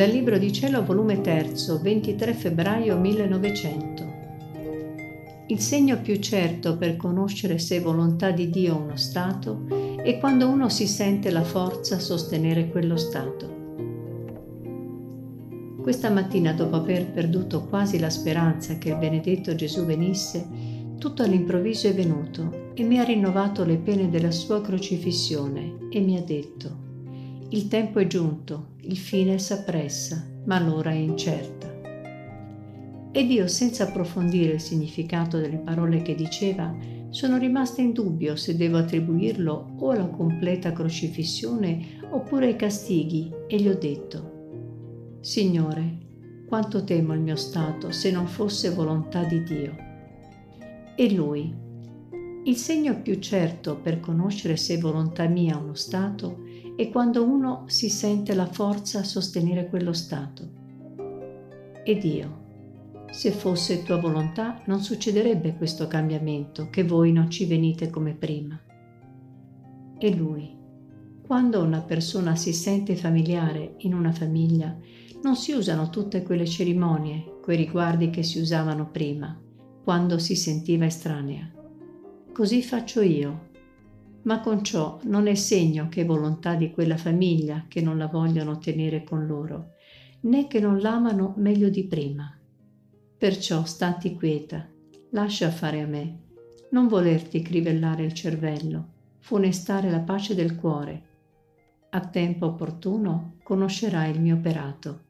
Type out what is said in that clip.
Dal Libro di Cielo, volume 3, 23 febbraio 1900. Il segno più certo per conoscere se è volontà di Dio uno stato è quando uno si sente la forza a sostenere quello stato. Questa mattina, dopo aver perduto quasi la speranza che il benedetto Gesù venisse, tutto all'improvviso è venuto e mi ha rinnovato le pene della sua crocifissione e mi ha detto: «Il tempo è giunto, il fine s'appressa, ma l'ora è incerta». Ed io, senza approfondire il significato delle parole che diceva, sono rimasta in dubbio se devo attribuirlo o alla completa crocifissione oppure ai castighi, e gli ho detto: «Signore, quanto temo il mio stato se non fosse volontà di Dio». E lui: «Il segno più certo per conoscere se è volontà mia uno stato è quando uno si sente la forza a sostenere quello stato». Ed io: «Se fosse tua volontà non succederebbe questo cambiamento, che voi non ci venite come prima». E lui: «Quando una persona si sente familiare in una famiglia, non si usano tutte quelle cerimonie, quei riguardi che si usavano prima, quando si sentiva estranea. Così faccio io, ma con ciò non è segno che è volontà di quella famiglia che non la vogliono tenere con loro, né che non l'amano meglio di prima. Perciò stati quieta, lascia fare a me, non volerti crivellare il cervello, funestare la pace del cuore. A tempo opportuno conoscerai il mio operato».